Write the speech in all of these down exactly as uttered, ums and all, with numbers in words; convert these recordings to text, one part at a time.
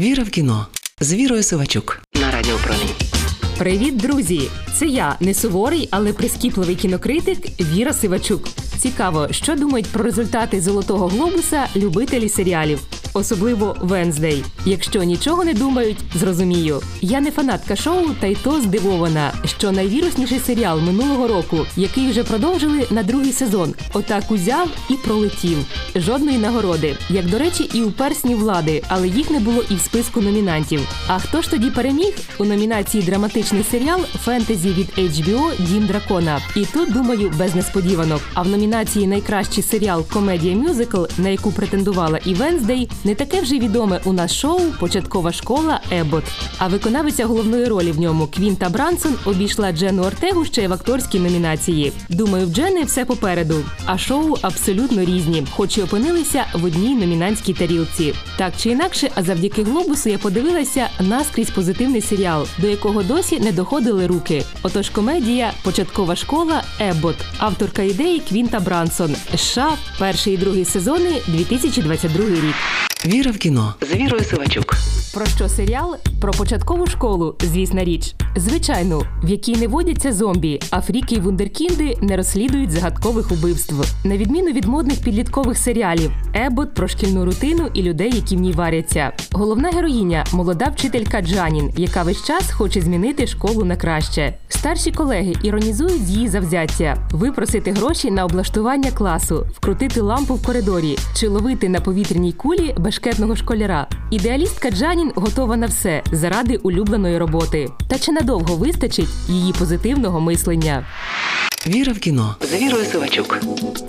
Віра в кіно з Вірою Сивачук на Радіо Промінь. Привіт, друзі! Це я, не суворий, але прискіпливий кінокритик Віра Сивачук. Цікаво, що думають про результати «Золотого глобуса» любителі серіалів. Особливо «Венздей». Якщо нічого не думають, зрозумію. Я не фанатка шоу, та й то здивована, що найвірусніший серіал минулого року, який вже продовжили на другий сезон, отак узяв і пролетів. Жодної нагороди. Як, до речі, і у «Персні влади», але їх не було і в списку номінантів. А хто ж тоді переміг? У номінації «Драматичний серіал» фентезі від ейч бі о «Дім дракона». І тут, думаю, без несподіванок. А в номінації «Найкращий серіал комедія-мюзикл», на яку претендувала і «Венздей», не таке вже відоме у нас шоу «Початкова школа Ебботт». А виконавиця головної ролі в ньому Квінта Брансон обійшла Джену Артегу ще й в акторській номінації. Думаю, в Джени все попереду. А шоу абсолютно різні, хоч і опинилися в одній номінантській тарілці. Так чи інакше, а завдяки «Глобусу» я подивилася наскрізь позитивний серіал, до якого досі не доходили руки. Отож комедія «Початкова школа Ебботт». Авторка ідеї Квінта Брансон. США. Перший і другий сезони, дві тисячі двадцять другий рік. Віра в кіно з Вірою Сивачук. Про що серіал? Про початкову школу, звісна річ. Звичайно, в якій не водяться зомбі, а фріки й вундеркінди не розслідують загадкових убивств. На відміну від модних підліткових серіалів, Ебботт про шкільну рутину і людей, які в ній варяться. Головна героїня – молода вчителька Джанін, яка весь час хоче змінити школу на краще. Старші колеги іронізують її завзяття – випросити гроші на облаштування класу, вкрутити лампу в коридорі чи ловити на повітряній кулі бешкетного школяра. Ідеалістка Джанін готова на все заради улюбленої роботи. Та чи надовго вистачить її позитивного мислення? Віра в кіно з Вірою Сивачук.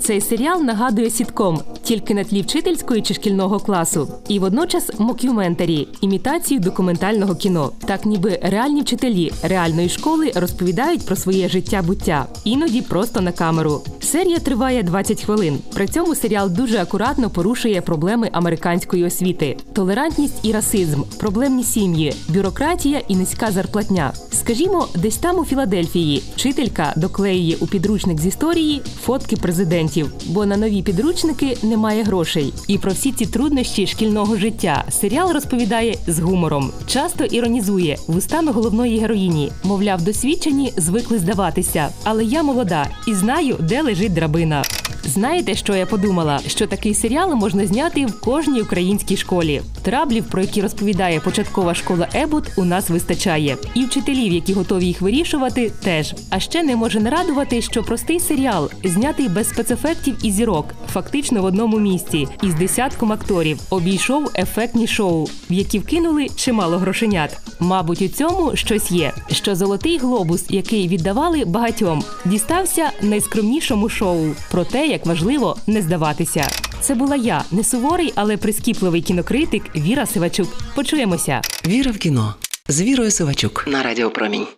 Цей серіал нагадує сітком, тільки на тлі вчительської чи шкільного класу. І водночас мокюментарі – імітацію документального кіно. Так ніби реальні вчителі реальної школи розповідають про своє життя-буття. Іноді просто на камеру. Серія триває двадцять хвилин. При цьому серіал дуже акуратно порушує проблеми американської освіти. Толерантність і расизм, проблемні сім'ї, бюрократія і низька зарплатня. Скажімо, десь там у Філадельфії вчителька доклеює у підручник з історії фотки президентів, бо на нові підручники немає грошей. І про всі ці труднощі шкільного життя серіал розповідає з гумором. Часто іронізує вустами головної героїні. Мовляв, досвідчені звикли здаватися. Але я молода і знаю, де лежить драбина. Знаєте, що я подумала? Що такий серіал можна зняти в кожній українській школі. Траблів, про які розповідає початкова школа Ебботт, у нас вистачає. І вчителів, які готові їх вирішувати, теж. А ще не може не радувати, що простий серіал, знятий без спецефектів і зірок, фактично в одному місці, із десятком акторів, обійшов ефектні шоу, в які вкинули чимало грошенят. Мабуть, у цьому щось є. Що «Золотий глобус», який віддавали багатьом, дістався найскромнішому шоу. Про те, як важливо не здаватися. Це була я, не суворий, але прискіпливий кінокритик Віра Сивачук. Почуємося. Віра в кіно з Вірою Сивачук на Радіо Промінь.